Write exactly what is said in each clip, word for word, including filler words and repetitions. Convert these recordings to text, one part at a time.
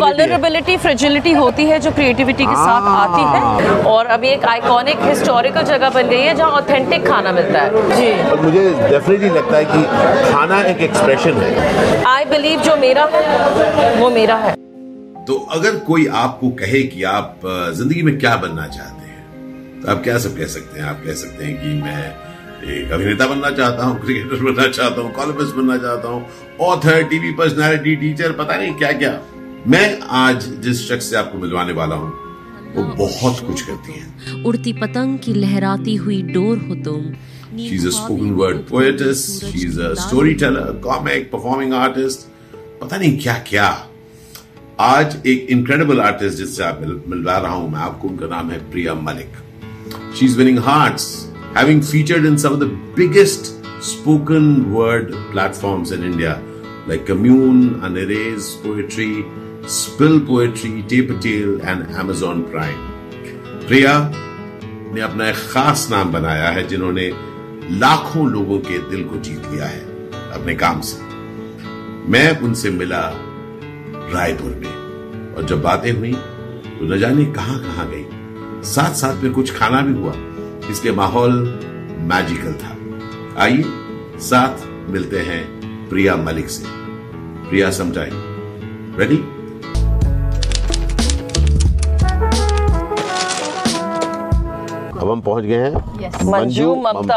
Vulnerability, fragility होती है जो क्रिएटिविटी के साथ आती है। और अभी एक आइकॉनिक हिस्टोरिकल जगह बन गई है जहाँ ऑथेंटिक खाना मिलता है। जी, और मुझे डेफिनेटली लगता है कि खाना एक एक्सप्रेशन है। आई बिलीव जो मेरा है वो मेरा है। तो अगर कोई आपको कहे कि आप जिंदगी में क्या बनना चाहते हैं तो आप क्या सब कह सकते हैं? आप कह सकते हैं कि मैं एक अभिनेता बनना चाहता हूँ, क्रिकेटर बनना चाहता हूँ, कॉलमिस्ट बनना चाहता हूँ, ऑथर, टीवी पर्सनालिटी, टीचर, पता नहीं क्या क्या। मैं आज जिस शख्स से आपको मिलवाने वाला हूँ वो बहुत कुछ करती हैं। उड़ती पतंग की लहराती हुई डोर हो तुम। She is a spoken word poetess, she is a storyteller, comic, performing artist, पता नहीं क्या क्या। आज एक इनक्रेडिबल आर्टिस्ट जिससे आप मिलवा रहा हूँ मैं आपको, उनका नाम है Priya Malik. She is winning hearts, having featured in some of the biggest spoken word platforms in India, like Kommune, Unerase Poetry, Spill Poetry, Tape a Tale and Amazon Prime. Priya ने अपना एक खास नाम बनाया है, जिन्होंने लाखों लोगों के दिल को जीत लिया है अपने काम से। मैं उनसे मिला रायपुर में और जब बातें हुई तो न जाने कहां कहां गई, साथ साथ में कुछ खाना भी हुआ। इसके माहौल मैजिकल था। आइए साथ मिलते हैं प्रिया मलिक से। प्रिया समझाइए, रेडी? अब हम पहुंच गए हैं yes. मंजू ममता,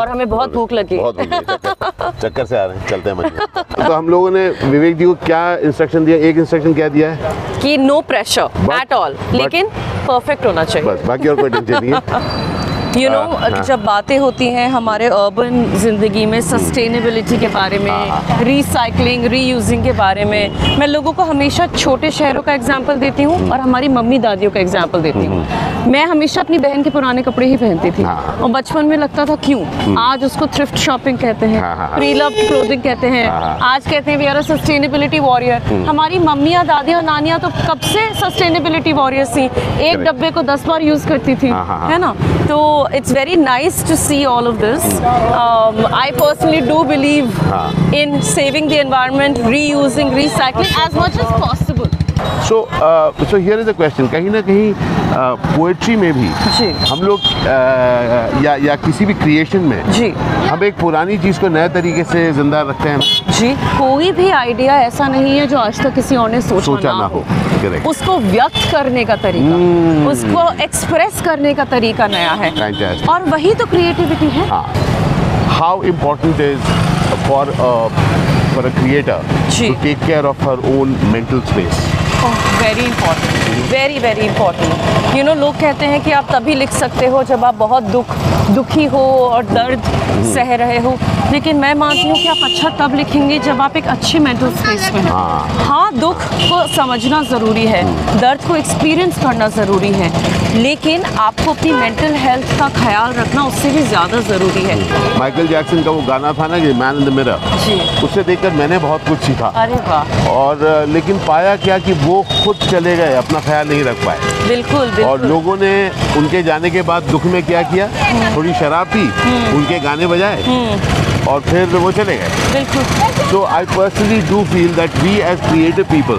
और हमें बहुत भूख लगी, बहुत भूख लगी। चक्कर से आ रहे हैं, चलते हैं मंजू। तो हम लोगों ने विवेक जी को क्या इंस्ट्रक्शन दिया? एक इंस्ट्रक्शन क्या दिया है कि नो प्रेशर एट ऑल, लेकिन परफेक्ट होना चाहिए बस, बाकी और कोई टेंशन नहीं है। यू you नो know, हाँ। जब बातें होती हैं हमारे अर्बन ज़िंदगी में सस्टेनेबिलिटी के बारे में, हाँ। रिसाइकलिंग, रीयूजिंग के बारे में, मैं लोगों को हमेशा छोटे शहरों का एग्जांपल देती हूँ और हमारी मम्मी दादियों का एग्जांपल देती हूँ। मैं हमेशा अपनी बहन के पुराने कपड़े ही पहनती थी, हाँ। और बचपन में लगता था क्यों, आज उसको थ्रिफ्ट शॉपिंग कहते हैं, हाँ। प्री लव्ड क्लोथिंग कहते हैं, हाँ। आज कहते हैं we are a sustainability warrior. हमारी मम्मियाँ, दादियाँ, नानियाँ तो कब से सस्टेनेबिलिटी वॉरियर्स थी, एक डब्बे को दस बार यूज़ करती थी, है ना। तो it's very nice to see all of this. um I personally do believe in saving the environment, reusing, recycling as much as possible. so uh, so here is a question, kahin na kahin uh, poetry mein bhi hum log uh, ya ya kisi bhi creation mein ji hum ek purani cheez ko naye tarike se zinda rakhte hain ji। koi bhi idea aisa nahi hai jo aaj tak kisi aur ne socha, socha na ho, correct। usko vyakt karne ka tarika, hmm. usko express karne ka tarika naya hai, fantastic। aur wahi to creativity hai, ha। how important is for a for a creator ji. to take care of her own mental space। Very important, very very important. You know, लोग कहते हैं कि आप तभी लिख सकते हो जब आप बहुत दुख दुखी हो और दर्द सह रहे हो, लेकिन मैं मानती हूँ कि आप अच्छा तब लिखेंगे जब आप एक अच्छी मेंटल स्पेस में हैं। हाँ, दुख को समझना ज़रूरी है, दर्द को एक्सपीरियंस करना ज़रूरी है, लेकिन आपको अपनी मेंटल हेल्थ का ख्याल रखना उससे भी ज़्यादा ज़रूरी है। माइकल जैक्सन का वो गाना था ना, मैन इन द मिरर, उससे देखकर मैंने बहुत कुछ सीखा। अरे वाह। और लेकिन पाया क्या कि वो खुद चले गए, अपना ख्याल नहीं रख पाए। बिल्कुल, बिल्कुल। और लोगों ने उनके जाने के बाद दुख में क्या किया, थोड़ी शराब पी, उनके गाने बजाए और फिर वो चले गए। बिल्कुल। So I personally do feel that we as creative people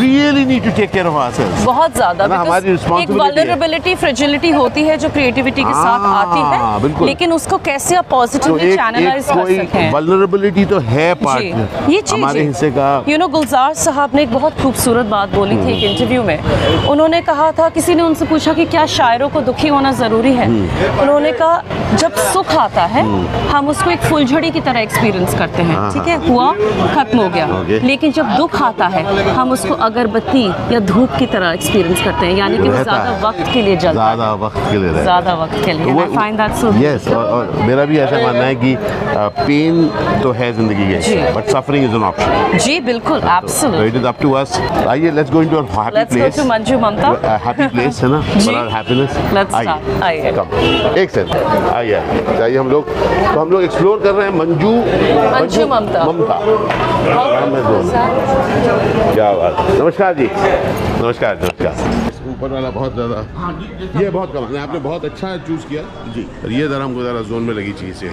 really need to take care of ourselves. बहुत ज़्यादा हमारी रिस्पांसिबिलिटी, वल्नरेबिलिटी, फ्रेजिलिटी होती है जो क्रिएटिविटी के साथ आती है, लेकिन उसको कैसे आप पॉजिटिवली चैनलाइज कर सकते हैं। वल्नरेबिलिटी तो है पार्ट ये हमारे हिस्से का। यू नो, गुलजार साहब ने एक बहुत खूबसूरत बात बोली थी एक इंटरव्यू में। उन्होंने कहा था, किसी ने उनसे पूछा कि क्या शायरों को दुखी होना ज़रूरी है? उन्होंने कहा जब सुख आता है हम उसको एक फुलझड़ी की तरह एक्सपीरियंस करते हैं, ठीक है, हुआ, खत्म हो गया, okay। लेकिन जब दुख आता है हम उसको अगरबत्ती या धूप की तरह एक्सपीरियंस करते हैं, यानी कि ज़्यादा वक्त के लिए जलता है, ज़्यादा वक्त के लिए ज़्यादा वक्त के लिए। I find that so yes. और मेरा भी ऐसा मानना है कि पेन तो है जिंदगी के, but suffering is an option. जी बिल्कुल, absolutely, it is up to us. आइए let's go into our happy place, let's go to Manju Mamata happy place, है ना, for our happiness. Let's start. आइए कम एक सेकंड, आइए आइए हम लोग तो हम लोग एक्सप्लोर कर रहे हैं मंजू मंजू ममता ममता क्या बात। नमस्कार जी, नमस्कार नमस्कार। ऊपर वाला बहुत ज़्यादा, ये बहुत कम, आपने बहुत अच्छा चूज़ किया जी। ये ज़रा हमको ज़रा जोन में लगी चीज़ है,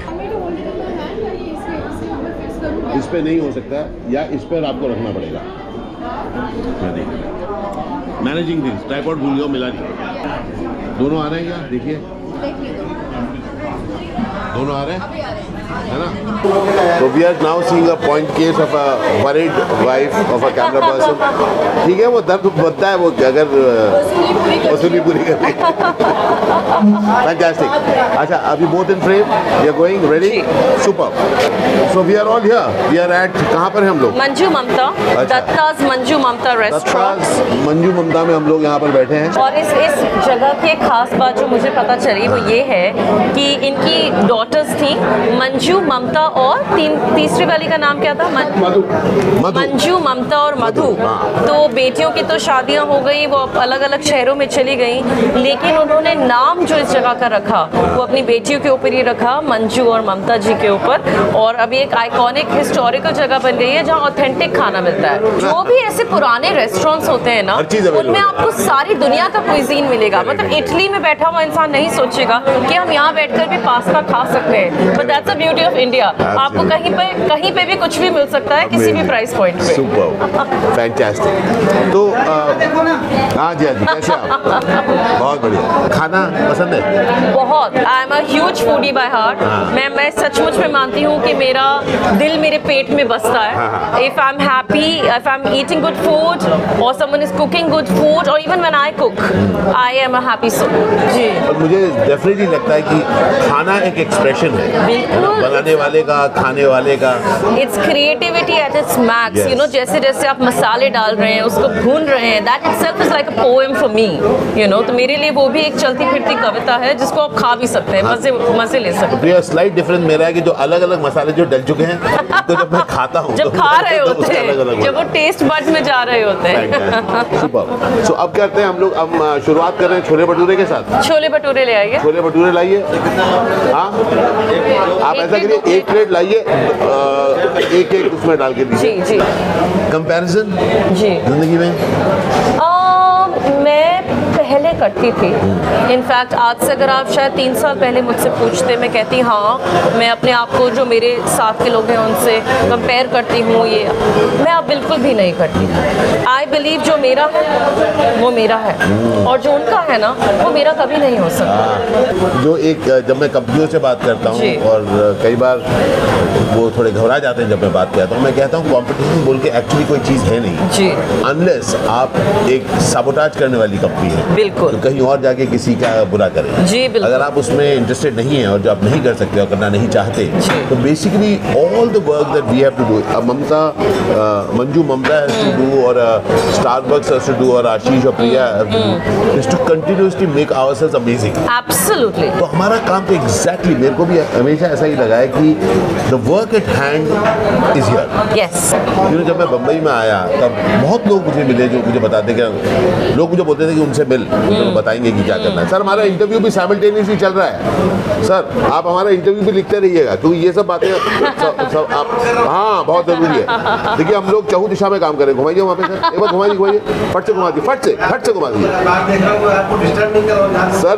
इस पर नहीं हो सकता या इस पर आपको रखना पड़ेगा। नहीं, मैनेजिंग थिंग्स, ट्राइपॉड भूल गया, मिला नहीं। दोनों आ रहे हैं क्या? देखिए दोनों आ रहे हैं, है ना? तो we are now seeing a point case of a worried wife of a camera person. ठीक है, वो दर्द बनता है वो अगर वसूली पूरी करती है। फैंटास्टिक। अच्छा, अभी both in frame, we are going, ready, super. So we are all here, we are at, कहाँ पर हैं हम लोग? मंजू ममता, दत्ताज मंजू ममता रेस्टोरेंट। मंजू ममता में हम लोग यहाँ पर बैठे हैं और इस इस जगह की खास बात जो मुझे पता चली वो ये है कि इनकी डॉटर्स थी मंजू ममता और तीन तीसरी वाली का नाम क्या था? मधु। मंजू ममता और मधु। तो बेटियों की तो शादियां हो गई, वो अलग अलग शहरों में चली गई, लेकिन उन्होंने नाम जो इस जगह का रखा वो अपनी बेटियों के ऊपर ही रखा, मंजू और ममता जी के ऊपर। और अभी एक आइकॉनिक हिस्टोरिकल जगह बन गई है जहाँ ऑथेंटिक खाना मिलता है। जो भी ऐसे पुराने रेस्टोरेंट्स होते हैं ना, उनमें आपको सारी दुनिया का क्विजीन मिलेगा। मतलब इटली में बैठा हुआ इंसान नहीं सोचेगा कि हम यहाँ बैठकर भी पास्ता खा सकते हैं। But that's the beauty of India, आपको कहीं पे कहीं पे भी कुछ भी मिल सकता है, किसी भी प्राइस पॉइंट पे। Super, fantastic. तो हाँ जी, हाँ जी, कैसे आप? बहुत बढ़िया। खाना पसंद है? बहुत। I am a huge foodie by heart. मैं मैं सचमुच में मानती हूँ कि मेरा दिल मेरे पेट में बसता है। If I am happy, if I am eating good food और someone is cooking good food और even when I cook, I am a happy soul. जी, मुझे डेफिनेटली लगता है कि खाना एक एक्सप्रेशन है, बिल्कुल, बनाने वाले का, खाने वाले का। It's creativity at its max, you know. जैसे जैसे आप मसाले डाल रहे हैं, उसको भून रहे हैं, that itself is like a poem for me, you know. तो मेरे लिए वो भी एक चलती फिरती कविता है जिसको आप खा भी सकते हैं, मजे मजे ले सकते हैं। प्रिया, स्लाइड डिफरेंस मेरा है कि जो अलग अलग मसाले जो डल चुके हैं, तो जब मैं खाता हूँ, जब खा रहे होते हैं, जब वो टेस्ट बड्स में जा रहे होते हैं। सुपर। सो अब करते हैं हम लोग, हम शुरुआत कर रहे हैं छोले भटूरे के साथ। छोले भटूरे ले आइए, छोले भटूरे लाइए। हाँ, आप ऐसा करिए, एक प्लेट लाइए, एक एक उसमें डाल के दीजिए। जी जी। कंपैरिजन जिंदगी में पहले करती थी, इनफैक्ट आज से अगर आप शायद तीन साल पहले मुझसे पूछते, मैं कहती हाँ, मैं अपने आप को जो मेरे साथ के लोग हैं उनसे कंपेयर करती हूँ, ये मैं अब बिल्कुल भी नहीं करती। आई बिलीव जो मेरा है वो मेरा है और जो उनका है ना वो मेरा कभी नहीं हो सकता। जो एक, जब मैं कंपनियों से बात करता हूँ और कई बार वो थोड़े घबरा जाते हैं जब मैं बात करता हूँ, मैं कहता हूँ कॉम्पिटिशन बोल के एक्चुअली कोई चीज़ है नहीं जी, अनलेस आप एक साबोटाज करने वाली कंपनी है, बिल्कुल, तो कहीं और जाके किसी का बुरा करें जी, बिल्कुल। अगर आप उसमें इंटरेस्टेड नहीं है और जो आप नहीं कर सकते और करना नहीं चाहते, तो basically all the work that we have to do, Mamata, Manju Mamata has to do और स्टारबक्स हैज टू डू और आशीष और Priya has to continuously make ourselves amazing. Absolutely. तो हमारा काम तो एग्जैक्टली, मेरे को भी हमेशा ऐसा ही लगा है कि the work at hand is here. Yes, you know, जब मैं बम्बई में आया तब बहुत लोग मुझे मिले जो मुझे बताते कि, लोग मुझे बोलते थे कि उनसे मिल, तो बताएंगे कि क्या करना है। सर, हमारा इंटरव्यू भी साइमल्टेनियसली चल रहा है, सर आप हमारा इंटरव्यू भी लिखते रहिएगा, क्योंकि ये सब बातें सब, सब आप, हाँ, बहुत जरूरी है। देखिए, हम लोग चहु दिशा में काम करें, घुमाइए वहाँ पे सर, एक बार घुमाइए घुमाइए, फट से घुमा दी, फट से फट से घुमा दीजिए सर।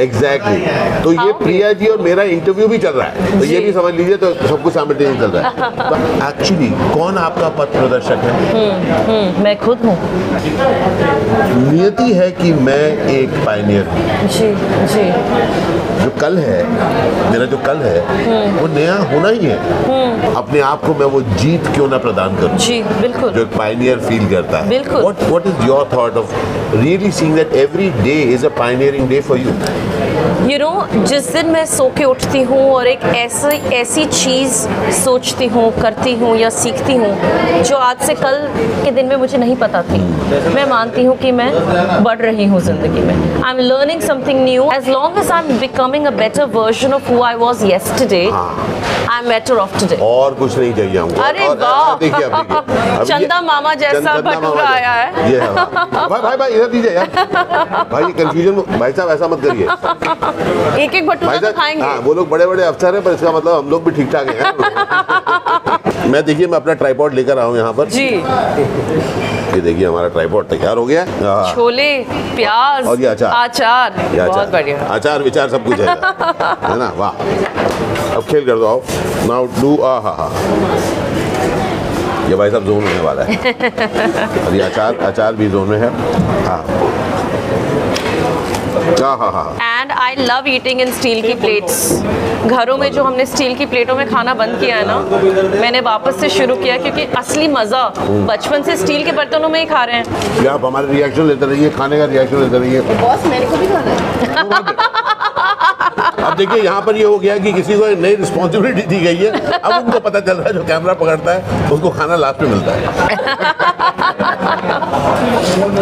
एग्जैक्टली। तो ये प्रिया जी और मेरा इंटरव्यू भी चल रहा है, तो ये भी समझ लीजिए, तो सब कुछ साइमल्टेनियस चल रहा है। एक्चुअली कौन आपका पथ प्रदर्शक है? मैं खुद हूँ। नियति है कि मैं एक पायनियर हूँ जी जी। जो कल है, मेरा जो कल है वो नया होना ही है। अपने आप को मैं वो जीत क्यों ना प्रदान करूँ जी, बिल्कुल, जो एक पायनियर फील करता है। बिल्कुल। What what is your thought of really seeing that every day is a pioneering day for you? You know, जिस दिन मैं सो के उठती हूँ और एक ऐसा ऐसी चीज़ सोचती हूँ, करती हूँ या सीखती हूँ जो आज से कल के दिन में मुझे नहीं पता थी, मैं मानती हूँ कि मैं बढ़ रही हूँ ज़िंदगी में। I am learning something new. As long as I am becoming a better version of who I was yesterday, I am better off today. और कुछ नहीं चाहिए। अरे वाह, चंदा मामा जैसा भटूरा आया है। भाई भाई भाई इधर दीजिए यार, भाई कंफ्यूजन, भाई साहब ऐसा मत करिए। एक एक भटूरा तो खाएंगे। हाँ, वो लोग बड़े बड़े अफसर हैं, पर इसका मतलब हम लोग भी ठीक ठाक हैं। मैं देखिए, मैं अपना ट्राइपॉड लेकर आऊँ यहाँ पर जी। ये देखिए, हमारा ट्राइपॉड तैयार हो गया। छोले, प्याज और ये अचार, अचार बहुत बढ़िया, अचार विचार सब कुछ है, है ना? वाह, अब खेल कर दो, आओ नाउ, डू। आ हा हा, ये भाई साहब जोन होने वाला है और ये अचार अचार भी जोन में है। हाँ and I love eating in steel की प्लेट्स। घरों में जो हमने स्टील की प्लेटों में खाना बंद किया है ना, मैंने वापस से शुरू किया क्योंकि असली मज़ा बचपन से स्टील के बर्तनों में ही खा रहे हैं। आप हमारे रिएक्शन लेते रहिए, खाने का रिएक्शन लेते रहिए। बॉस मेरे को भी खाना है। अब देखिए यहाँ पर ये हो गया कि किसी को नई रिस्पॉन्सिबिलिटी दी गई है। अब उनको पता चल रहा है, जो कैमरा पकड़ता है उसको खाना लास्ट में मिलता है।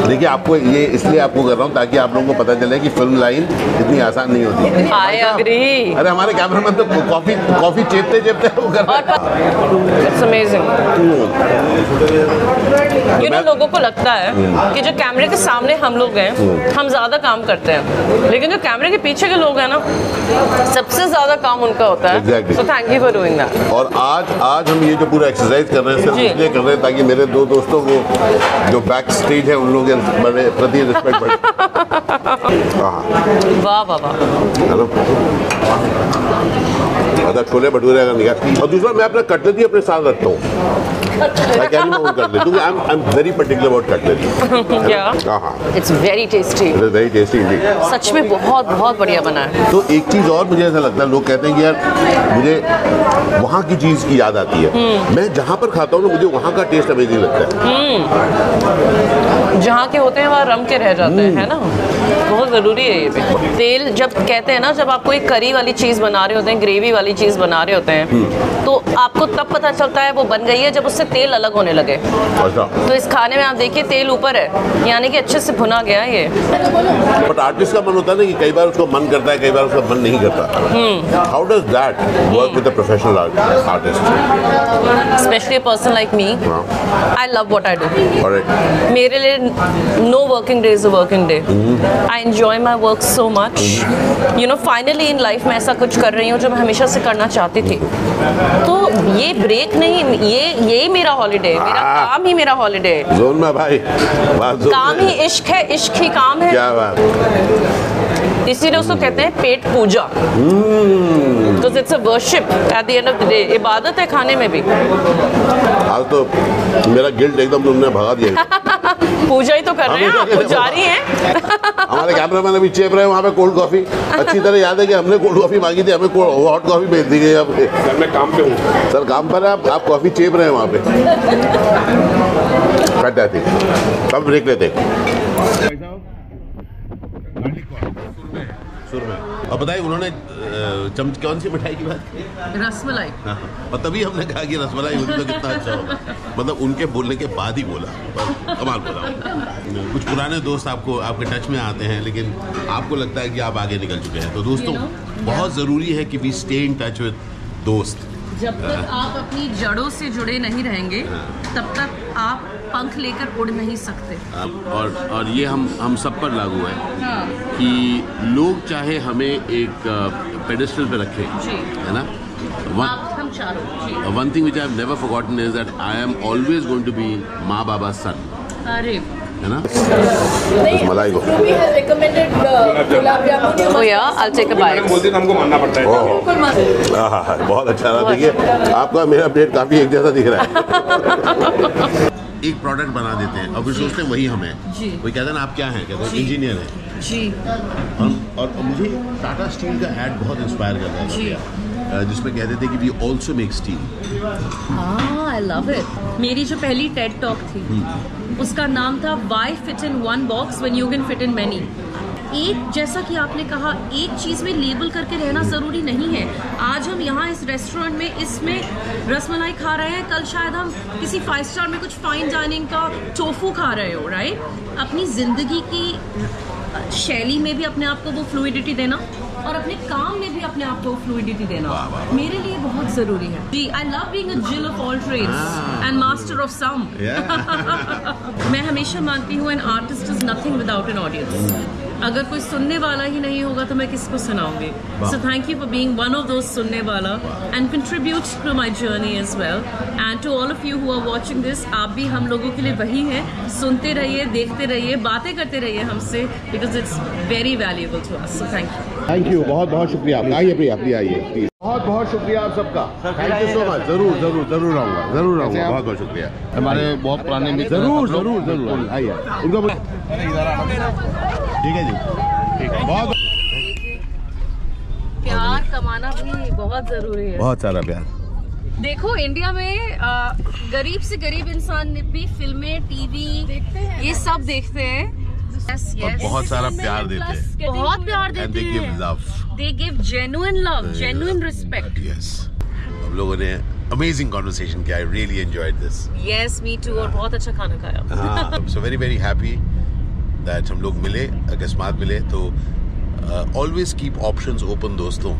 देखिए आपको ये इसलिए आपको कर रहा हूँ ताकि आप लोगों को पता चले कि फिल्म लाइन इतनी आसान नहीं होती। I agree। अरे हमारे कैमरामैन तो कॉफी कॉफी चेपते चेपते वो कर रहा है। It's amazing। You know लोगों को लगता है कि जो कैमरे के सामने हम लोग हैं हम ज़्यादा काम करते हैं, लेकिन जो कैमरे के पीछे के लोग हैं ना सबसे ज़्यादा काम उनका होता है। Exactly। So thank you for doing that। और आज आज हम ये जो पूरा एक्सरसाइज कर रहे हैं सिर्फ इसलिए कर रहे हैं ताकि मेरे दो दोस्तों को जो बैक स्टेज है उन लोगों के प्रति रिस्पेक्ट बढ़े। वाह वाह वाह। हेलो अगर छोले भटूरे अगर निकाल, और दूसरा मैं अपना कटलेरी अपने साथ रखता हूँ। सच में बहुत बहुत बढ़िया बना है। तो एक चीज़ और मुझे ऐसा लगता है, लोग कहते हैं कि यार मुझे वहाँ की चीज़ की याद आती है। मैं जहाँ पर खाता हूँ ना मुझे वहाँ का टेस्ट अमेजिंग लगता है। जहाँ के होते हैं वहाँ रम के रह जाते हैं, है ना। बहुत ज़रूरी है ये भी। तेल जब कहते हैं ना, जब आपको एक करी वाली चीज़ बना रहे होते हैं, ग्रेवी वाली चीज़ बना रहे होते हैं, तो आपको तब पता चलता है वो बन गई है जब उससे तेल अलग होने लगे। तो इस खाने में आप देखिए तेल ऊपर है, यानी कि अच्छे से भुना गया है ये। बट आर्टिस्ट का मन होता है ना कि कई बार उसको मन करता है, कई बार उसका मन नहीं करता। How does that work with a professional artist, specially a person like me. I love what I do. Alright, मेरे लिए no working day is a working day. I enjoy my work so much. You know finally in life में ऐसा कुछ कर रही हूँ जो मैं हमेशा से करना चाहती थी। तो ये ब्रेक नहीं, ये यही मेरा हॉलीडे, मेरा काम ही मेरा हॉलीडे। जोन में भाई, जोन काम में। ही इश्क है, इश्क ही काम है। क्या बात। इसीलिए उसको कहते हैं पेट पूजा। Because it's a worship at the end of the day. इबादत है खाने में भी। आज तो मेरा गिल्ट एकदम तुमने भगा दिया। पूजा ही तो कर रहे हैं आप, पुजारी हैं। हमारे कैमरामैन अभी चेप रहे हैं वहाँ पे कोल्ड कॉफी। अच्छी तरह याद है कि हमने कोल्ड कॉफी मांगी थी, हमें हॉट कॉफी भेज दी गई। अब सर मैं काम पे हूँ। सर काम पर है, आप आप कॉफी चेप रहे हैं वहाँ पे। कट जाती कब ब्रेक लेते। और बताइए उन्होंने चम कौन सी मिठाई की बात की? रसमलाई। हाँ, तभी हमने कहा कि रसमलाई होती तो कितना अच्छा होगा। मतलब उनके बोलने के बाद ही बोला, कमाल बोला। कुछ पुराने दोस्त आपको आपके टच में आते हैं, लेकिन आपको लगता है कि आप आगे निकल चुके हैं। तो दोस्तों you know? बहुत ज़रूरी है कि we stay in touch with दोस्त। जब तक आप अपनी जड़ों से जुड़े नहीं रहेंगे तब तक आप पंख लेकर उड़ नहीं सकते। और और ये हम हम सब पर लागू है। हाँ। कि लोग चाहे हमें एक पेडेस्टल पे रखें, है ना। One thing which I have never forgotten is that I am always going to be माँ बाबा सन। अरे है ना। मलाई को हमको मानना पड़ता है। बहुत अच्छा रहा। देखिए आपका मेरा प्लेट काफ़ी एक जैसा दिख रहा है। एक प्रोडक्ट बना देते हैं और फिर सोचते हैं वही हमें। कोई कहता है ना आप क्या हैं, कहते हैं इंजीनियर हैं जी। और, और मुझे टाटा स्टील का ऐड बहुत इंस्पायर करता है जिसमें कहते थे कि we also make steel. I love it. मेरी जो पहली टेड टॉक थी उसका नाम था why fit in one box when you can fit in many. एक जैसा कि आपने कहा, एक चीज़ में लेबल करके रहना ज़रूरी नहीं है। आज हम यहाँ इस रेस्टोरेंट में इसमें रसमलाई खा रहे हैं, कल शायद हम किसी फाइव स्टार में कुछ फाइन डाइनिंग का टोफू खा रहे हो। राइट। अपनी ज़िंदगी की शैली में भी अपने आप को वो फ्लूइडिटी देना और अपने काम में भी अपने आप को फ्लूइडिटी देना मेरे लिए बहुत ज़रूरी है जी। I love being a jill of all trades and master of some. मैं हमेशा मानती हूँ an artist is nothing without an audience. अगर कोई सुनने वाला ही नहीं होगा तो मैं किसको सुनाऊंगी। So thank you for being one of those सुनने वाला and contribute to my journey as well and to all of you who are watching this. आप भी हम लोगों के लिए वही हैं। सुनते रहिए, देखते रहिए, बातें करते रहिए हमसे, because it's very valuable to us. So thank you. Thank you, बहुत बहुत शुक्रिया। आइए प्रिया, प्रिया आइए। बहुत बहुत शुक्रिया आप सबका, थैंक यू सो मच। जरूर जरूर जरूर आऊँगा, जरूर आऊँगा, बहुत बहुत शुक्रिया। हमारे बहुत पुराने मित्र, जरूर जरूर जरूर आइए। उनका ठीक है जी, ठीक है। बहुत प्यार कमाना भी बहुत जरूरी है, बहुत सारा प्यार। देखो इंडिया में आ, गरीब से गरीब इंसान भी फिल्में, टीवी देखते हैं, ये सब देखते हैं। Yes, yes. बहुत सारा प्यार देते हैं, बहुत प्यार देते हैं। They give genuine love, genuine respect. Yes. हम लोगों ने amazing conversation किया, I really enjoyed this. Yes, me too. और बहुत अच्छा खाना खाया। I'm so very very happy that हम लोग मिले, अकस्मात मिले। तो always keep options open दोस्तों।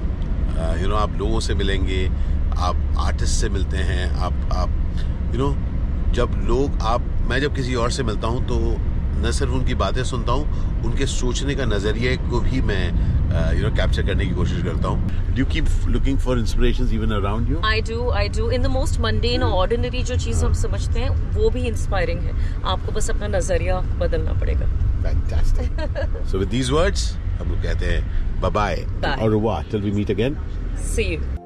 You know, आप लोगों से मिलेंगे, आप आर्टिस्ट से मिलते हैं, आप आप you know, जब लोग आप मैं जब किसी और से मिलता हूँ तो न सिर्फ उनकी बातें सुनता हूँ, उनके सोचने का नज़रिए को भी मैं यू नो कैप्चर करने की कोशिश करता हूँ। Do you keep looking for inspirations even around you? I do, I do. In the most mundane और ऑर्डिनरी जो चीज़ हम समझते हैं वो भी इंस्पायरिंग है। आपको बस अपना नज़रिया बदलना पड़ेगा। Fantastic. So with these words हम लोग कहते हैं बाय बाय और till we meet again, see you.